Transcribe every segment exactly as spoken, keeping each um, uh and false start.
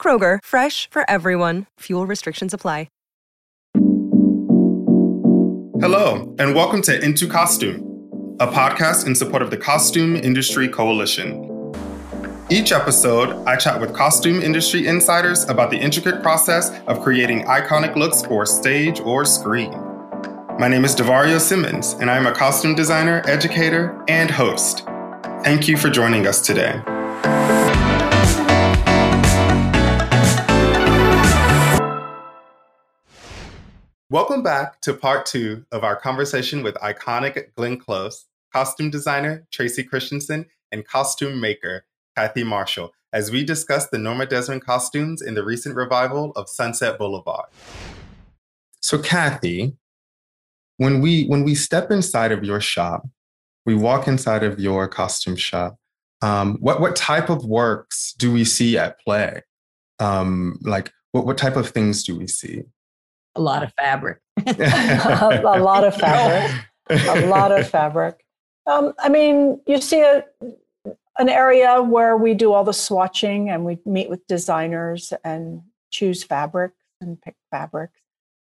Kroger, fresh for everyone. Fuel restrictions apply. Hello, and welcome to Into Costume, a podcast in support of the Costume Industry Coalition. Each episode, I chat with costume industry insiders about the intricate process of creating iconic looks for stage or screen. My name is DeVario Simmons, and I am a costume designer, educator, and host. Thank you for joining us today. Welcome back to part two of our conversation with iconic Glenn Close, costume designer Tracy Christensen, and costume maker Kathy Marshall, as we discuss the Norma Desmond costumes in the recent revival of Sunset Boulevard. So Kathy, when we when we step inside of your shop, we walk inside of your costume shop, um, what, what type of works do we see at play? Um, like, what, what type of things do we see? A lot of fabric, a, a lot of fabric, a lot of fabric. Um, I mean, you see a, an area where we do all the swatching and we meet with designers and choose fabrics and pick fabrics.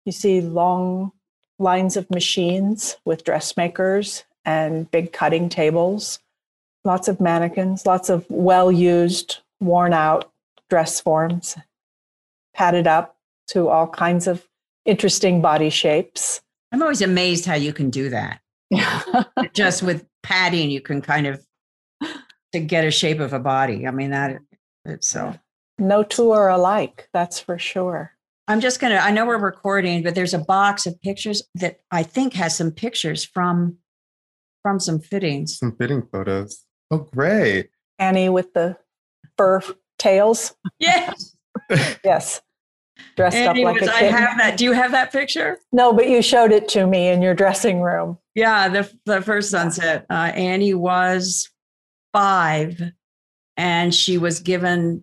You see long lines of machines with dressmakers and big cutting tables, lots of mannequins, lots of well-used, worn-out dress forms, padded up to all kinds of interesting body shapes. I'm always amazed how you can do that. Just with padding, you can kind of to get a shape of a body. I mean, that itself. No two are alike, that's for sure. I'm just going to, I know we're recording, but there's a box of pictures that I think has some pictures from, from some fittings. Some fitting photos. Oh, great. Annie with the fur tails. Yes. Yes. Dressed Andy, up like a I kitten. Have that. Do you have that picture? No, but you showed it to me in your dressing room. Yeah, the the first sunset. Uh, Annie was five, and she was given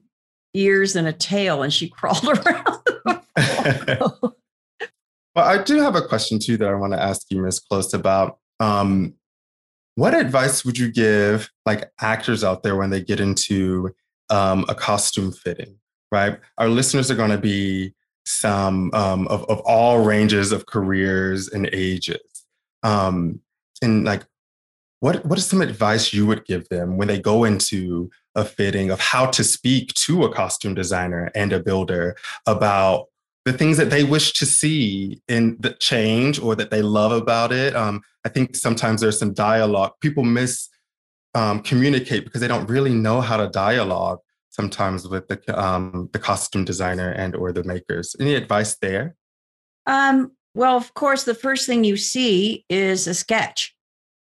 ears and a tail, and she crawled around. Well, I do have a question too that I want to ask you, Miz Close, about um, what advice would you give like actors out there when they get into um, a costume fitting? Right. Our listeners are going to be some um, of, of all ranges of careers and ages. Um, and like, what what is some advice you would give them when they go into a fitting of how to speak to a costume designer and a builder about the things that they wish to see in the change or that they love about it? Um, I think sometimes there's some dialogue. People miss um, communicate because they don't really know how to dialogue sometimes with the um, the costume designer and or the makers. Any advice there? Um, well, of course, the first thing you see is a sketch.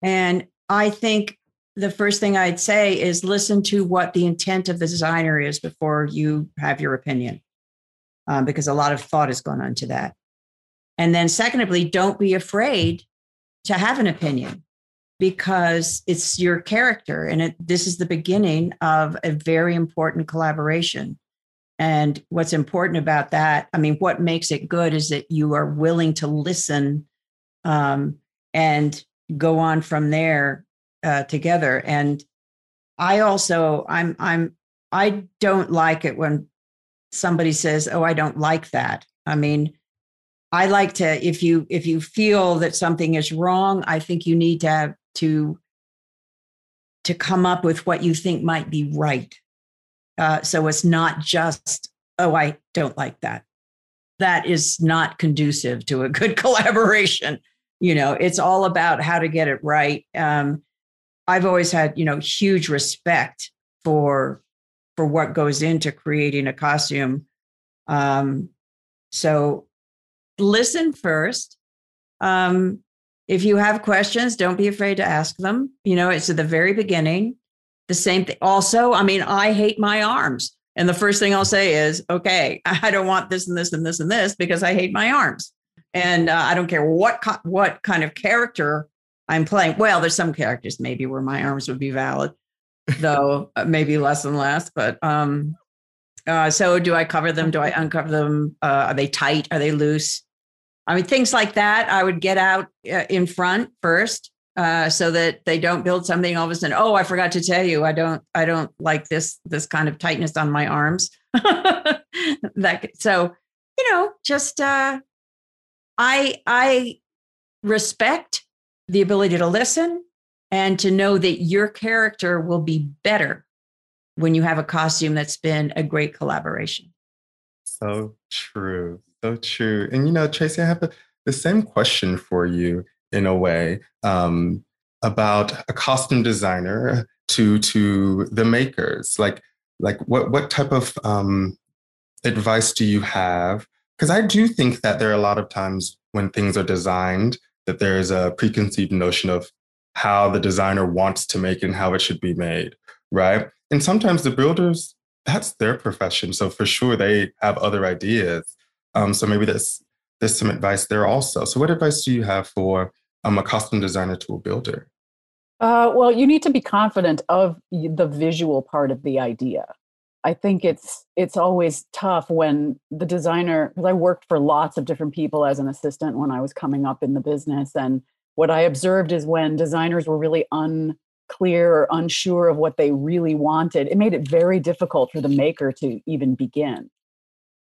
And I think the first thing I'd say is listen to what the intent of the designer is before you have your opinion, um, because a lot of thought has gone into that. And then secondly, don't be afraid to have an opinion, because it's your character, and it, this is the beginning of a very important collaboration. And what's important about that, I mean, what makes it good is that you are willing to listen um, and go on from there uh, together. And I also, I'm, I'm, I don't like it when somebody says, "Oh, I don't like that." I mean, I like to, if you, if you feel that something is wrong, I think you need to have to to come up with what you think might be right. Uh, so it's not just, oh, I don't like that. that is not conducive to a good collaboration. You know, it's all about how to get it right. Um, I've always had, you know, huge respect for for what goes into creating a costume. Um, so listen first. Um, if you have questions, don't be afraid to ask them. You know, it's at the very beginning. The same thing. Also, I mean, I hate my arms. And the first thing I'll say is, okay, I don't want this and this and this and this because I hate my arms. And uh, I don't care what co- what kind of character I'm playing. Well, there's some characters maybe where my arms would be valid, though maybe less and less. But um, uh, so do I cover them? Do I uncover them? Uh, are they tight? Are they loose? I mean, things like that. I would get out uh, in front first uh, so that they don't build something all of a sudden. Oh, I forgot to tell you, I don't I don't like this this kind of tightness on my arms. that so you know just. Uh, I I respect the ability to listen and to know that your character will be better when you have a costume that's been a great collaboration. So true. So true. And, you know, Tracy, I have a, the same question for you in a way um, about a costume designer to to the makers. Like, like what, what type of um, advice do you have? Because I do think that there are a lot of times when things are designed that there is a preconceived notion of how the designer wants to make and how it should be made, right? And sometimes the builders, that's their profession. So for sure, they have other ideas. Um, so maybe there's, there's some advice there also. So what advice do you have for um, a costume designer to a builder? Uh, well, you need to be confident of the visual part of the idea. I think it's it's always tough when the designer, because I worked for lots of different people as an assistant when I was coming up in the business. And what I observed is when designers were really unclear or unsure of what they really wanted, it made it very difficult for the maker to even begin.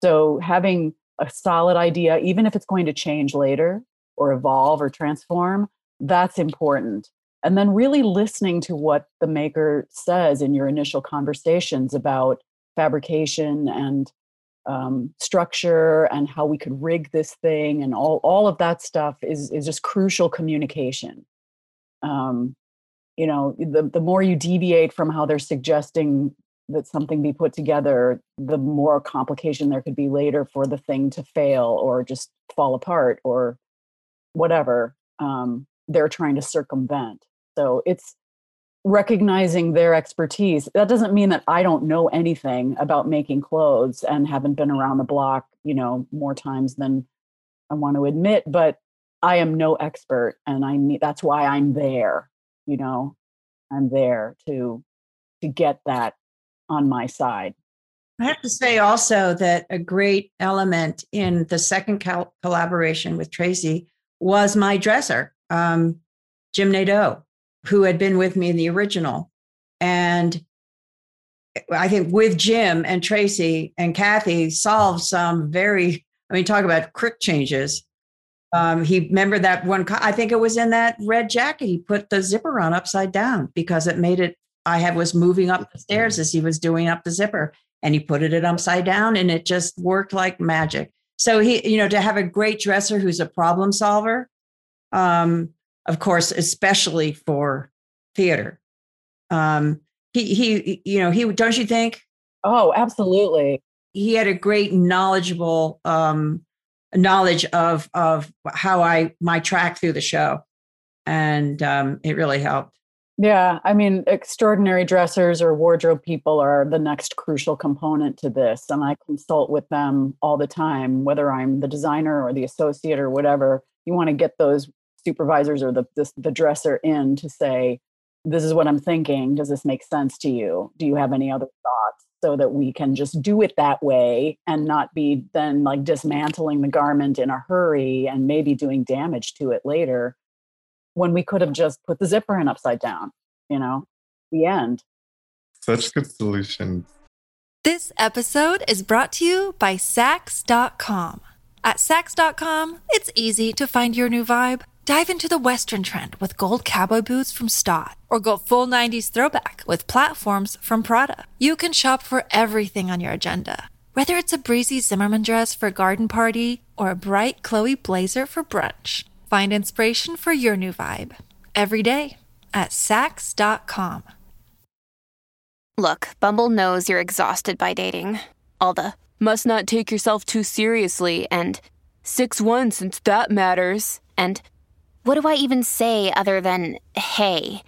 So having a solid idea, even if it's going to change later or evolve or transform, that's important. And then really listening to what the maker says in your initial conversations about fabrication and um, structure and how we could rig this thing and all, all of that stuff is, is just crucial communication. Um, you know, the, the more you deviate from how they're suggesting that something be put together, the more complication there could be later for the thing to fail or just fall apart or whatever um, they're trying to circumvent. So it's recognizing their expertise. That doesn't mean that I don't know anything about making clothes and haven't been around the block, you know, more times than I want to admit, but I am no expert and I need, that's why I'm there, you know, I'm there to, to get that on my side. I have to say also that a great element in the second col- collaboration with Tracy was my dresser, um, Jim Nadeau, who had been with me in the original. And I think with Jim and Tracy and Kathy solved some very, I mean, talk about quick changes. Um, he remembered that one, I think it was in that red jacket, he put the zipper on upside down because it made it, I had was moving up the stairs as he was doing up the zipper and he put it upside down and it just worked like magic. So he, you know, to have a great dresser who's a problem solver, um, of course, especially for theater. Um, he, he, you know, he, don't you think? Oh, absolutely. He had a great knowledgeable um, knowledge of, of how I, my track through the show. And um, it really helped. Yeah. I mean, extraordinary dressers or wardrobe people are the next crucial component to this. And I consult with them all the time, whether I'm the designer or the associate or whatever. You want to get those supervisors or the, the the dresser in to say, this is what I'm thinking. Does this make sense to you? Do you have any other thoughts? So that we can just do it that way and not be then like dismantling the garment in a hurry and maybe doing damage to it later when we could have just put the zipper in upside down, you know, the end. Such good solutions. This episode is brought to you by Saks dot com. At Saks dot com, it's easy to find your new vibe. Dive into the Western trend with gold cowboy boots from Staud or go full nineties throwback with platforms from Prada. You can shop for everything on your agenda. Whether it's a breezy Zimmermann dress for a garden party or a bright Chloe blazer for brunch, find inspiration for your new vibe every day at Saks dot com. Look, Bumble knows you're exhausted by dating. All the, must not take yourself too seriously, and six one since that matters, and what do I even say other than, hey?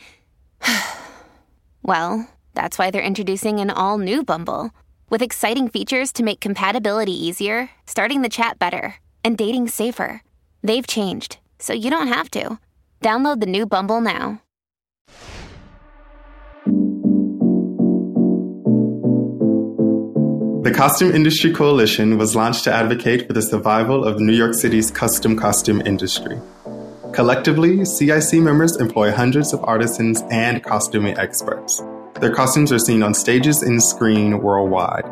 Well, that's why they're introducing an all-new Bumble, with exciting features to make compatibility easier, starting the chat better, and dating safer. They've changed, so you don't have to. Download the new Bumble now. The Costume Industry Coalition was launched to advocate for the survival of New York City's custom costume industry. Collectively, C I C members employ hundreds of artisans and costuming experts. Their costumes are seen on stages and screen worldwide.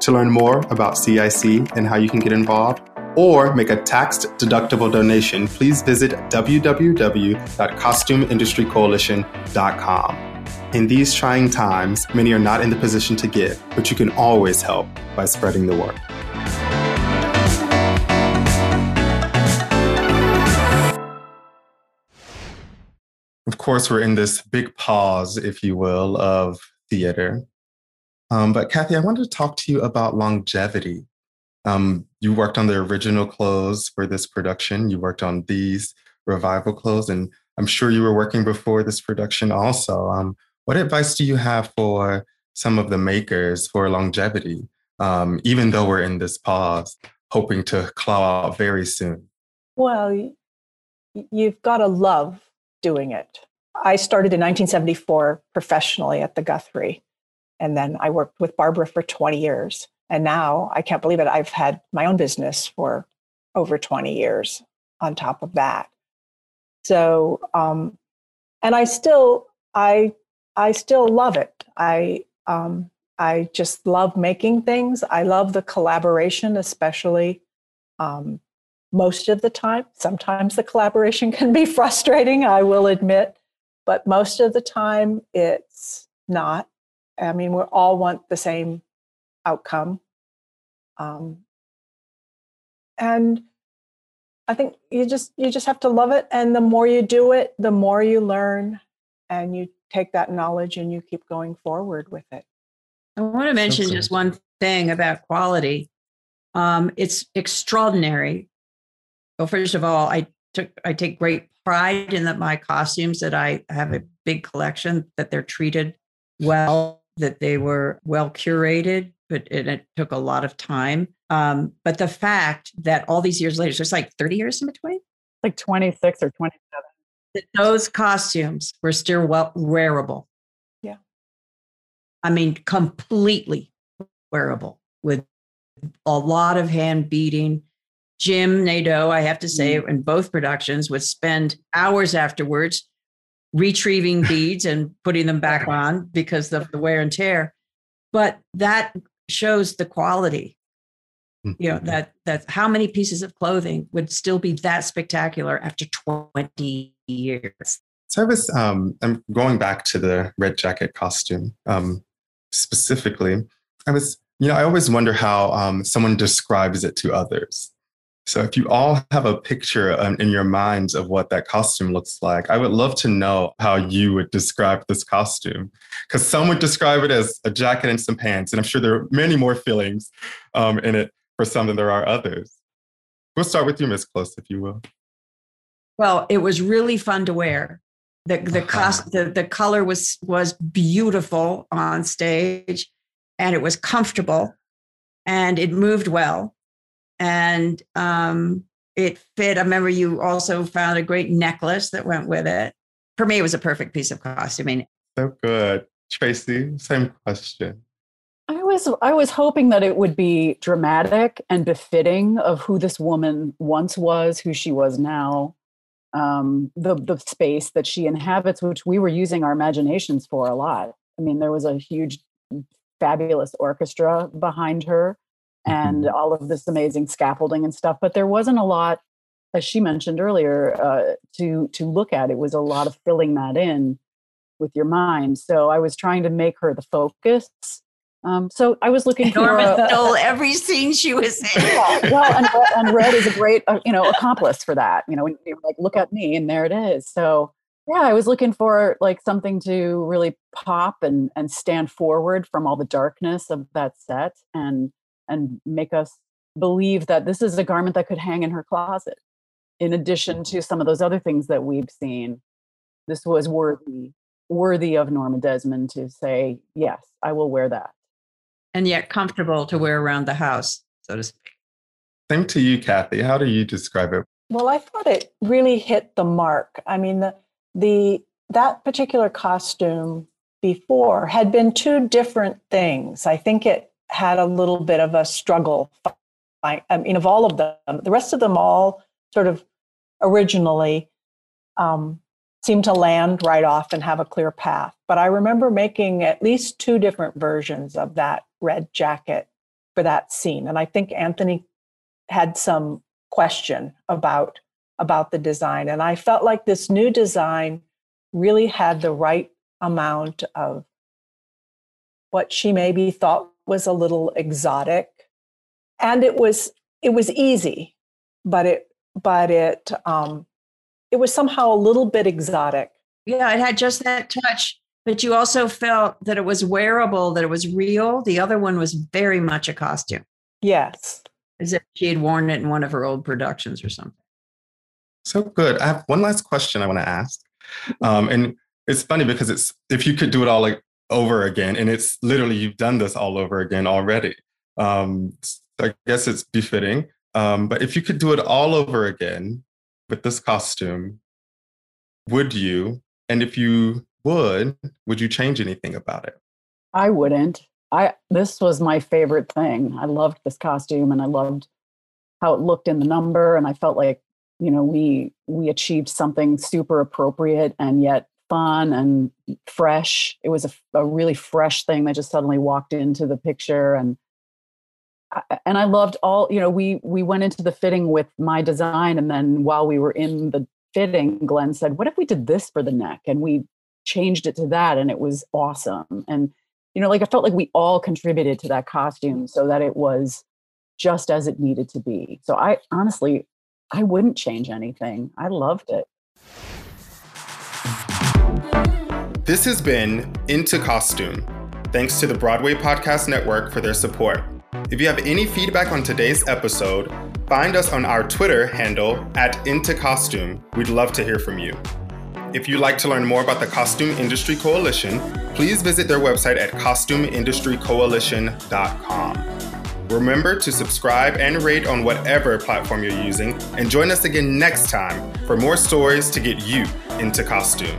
To learn more about C I C and how you can get involved or make a tax-deductible donation, please visit w w w dot costume industry coalition dot com. In these trying times, many are not in the position to give, but you can always help by spreading the word. Of course, we're in this big pause, if you will, of theater. Um, but Kathy, I wanted to talk to you about longevity. Um, you worked on the original clothes for this production. You worked on these revival clothes, and I'm sure you were working before this production also. Um, What advice do you have for some of the makers for longevity, um, even though we're in this pause, hoping to claw out very soon? Well, you've got to love doing it. I started in nineteen seventy-four professionally at the Guthrie, and then I worked with Barbara for twenty years. And now, I can't believe it, I've had my own business for over twenty years on top of that. So, um, and I still, I... I still love it. I um, I just love making things. I love the collaboration, especially um, most of the time. Sometimes the collaboration can be frustrating, I will admit, but most of the time it's not. I mean, we all want the same outcome. Um, and I think you just you just have to love it. And the more you do it, the more you learn, and you take that knowledge and you keep going forward with it. I want to mention okay. just one thing about quality. Um, it's extraordinary. Well, first of all, I took I take great pride in that my costumes, that I have a big collection, that they're treated well, that they were well curated, but it, it took a lot of time. Um, but the fact that all these years later, so it's like thirty years in between? Like twenty-six or twenty-seven. That those costumes were still well, wearable. Yeah. I mean, completely wearable with a lot of hand beading. Jim Nadeau, I have to say, mm. in both productions would spend hours afterwards retrieving beads and putting them back on because of the wear and tear. But that shows the quality. You know, that that how many pieces of clothing would still be that spectacular after twenty years? So I was um, I'm going back to the red jacket costume um, specifically. I was, you know, I always wonder how um, someone describes it to others. So if you all have a picture um, in your minds of what that costume looks like, I would love to know how you would describe this costume, because some would describe it as a jacket and some pants. And I'm sure there are many more feelings um, in it for some than there are others. We'll start with you, Miz Close, if you will. Well, it was really fun to wear. The the, uh-huh. cost, the the color was was beautiful on stage, and it was comfortable, and it moved well, and um, it fit. I remember you also found a great necklace that went with it. For me, it was a perfect piece of costuming. So good. Tracy, same question. I was I was hoping that it would be dramatic and befitting of who this woman once was, who she was now, um, the the space that she inhabits, which we were using our imaginations for a lot. I mean, there was a huge, fabulous orchestra behind her and mm-hmm. all of this amazing scaffolding and stuff, but there wasn't a lot, as she mentioned earlier, uh, to to look at. It was a lot of filling that in with your mind. So I was trying to make her the focus. Um, so I was looking for Norma stole every scene she was in. Yeah, well, and, and Red is a great, uh, you know, accomplice for that. You know, when you're like, look at me, and there it is. So yeah, I was looking for like something to really pop and and stand forward from all the darkness of that set, and and make us believe that this is a garment that could hang in her closet. In addition to some of those other things that we've seen, this was worthy worthy of Norma Desmond to say, yes, I will wear that. And yet comfortable to wear around the house, so to speak. Same to you, Kathy. How do you describe it? Well, I thought it really hit the mark. I mean, the the that particular costume before had been two different things. I think it had a little bit of a struggle. I mean, of all of them, the rest of them all sort of originally um, seemed to land right off and have a clear path. But I remember making at least two different versions of that red jacket for that scene. And I think Anthony had some question about, about the design. And I felt like this new design really had the right amount of what she maybe thought was a little exotic. And it was, it was easy, but it, but it, um, it was somehow a little bit exotic. Yeah, it had just that touch, but you also felt that it was wearable, that it was real. The other one was very much a costume. Yes. As if she had worn it in one of her old productions or something. So good. I have one last question I want to ask. Um, and it's funny because it's, if you could do it all like over again, and it's literally, you've done this all over again already. Um, I guess it's befitting. Um, but if you could do it all over again, with this costume, would you? And if you would, would you change anything about it? I wouldn't. I this was my favorite thing. I loved this costume, and I loved how it looked in the number. And I felt like, you know, we we achieved something super appropriate and yet fun and fresh. It was a, a really fresh thing that just suddenly walked into the picture. And And I loved all, you know, we we went into the fitting with my design. And then while we were in the fitting, Glenn said, what if we did this for the neck? And we changed it to that. And it was awesome. And, you know, like I felt like we all contributed to that costume so that it was just as it needed to be. So I honestly, I wouldn't change anything. I loved it. This has been Into Costume. Thanks to the Broadway Podcast Network for their support. If you have any feedback on today's episode, find us on our Twitter handle at IntoCostume. We'd love to hear from you. If you'd like to learn more about the Costume Industry Coalition, please visit their website at costume industry coalition dot com. Remember to subscribe and rate on whatever platform you're using, and join us again next time for more stories to get you into costume.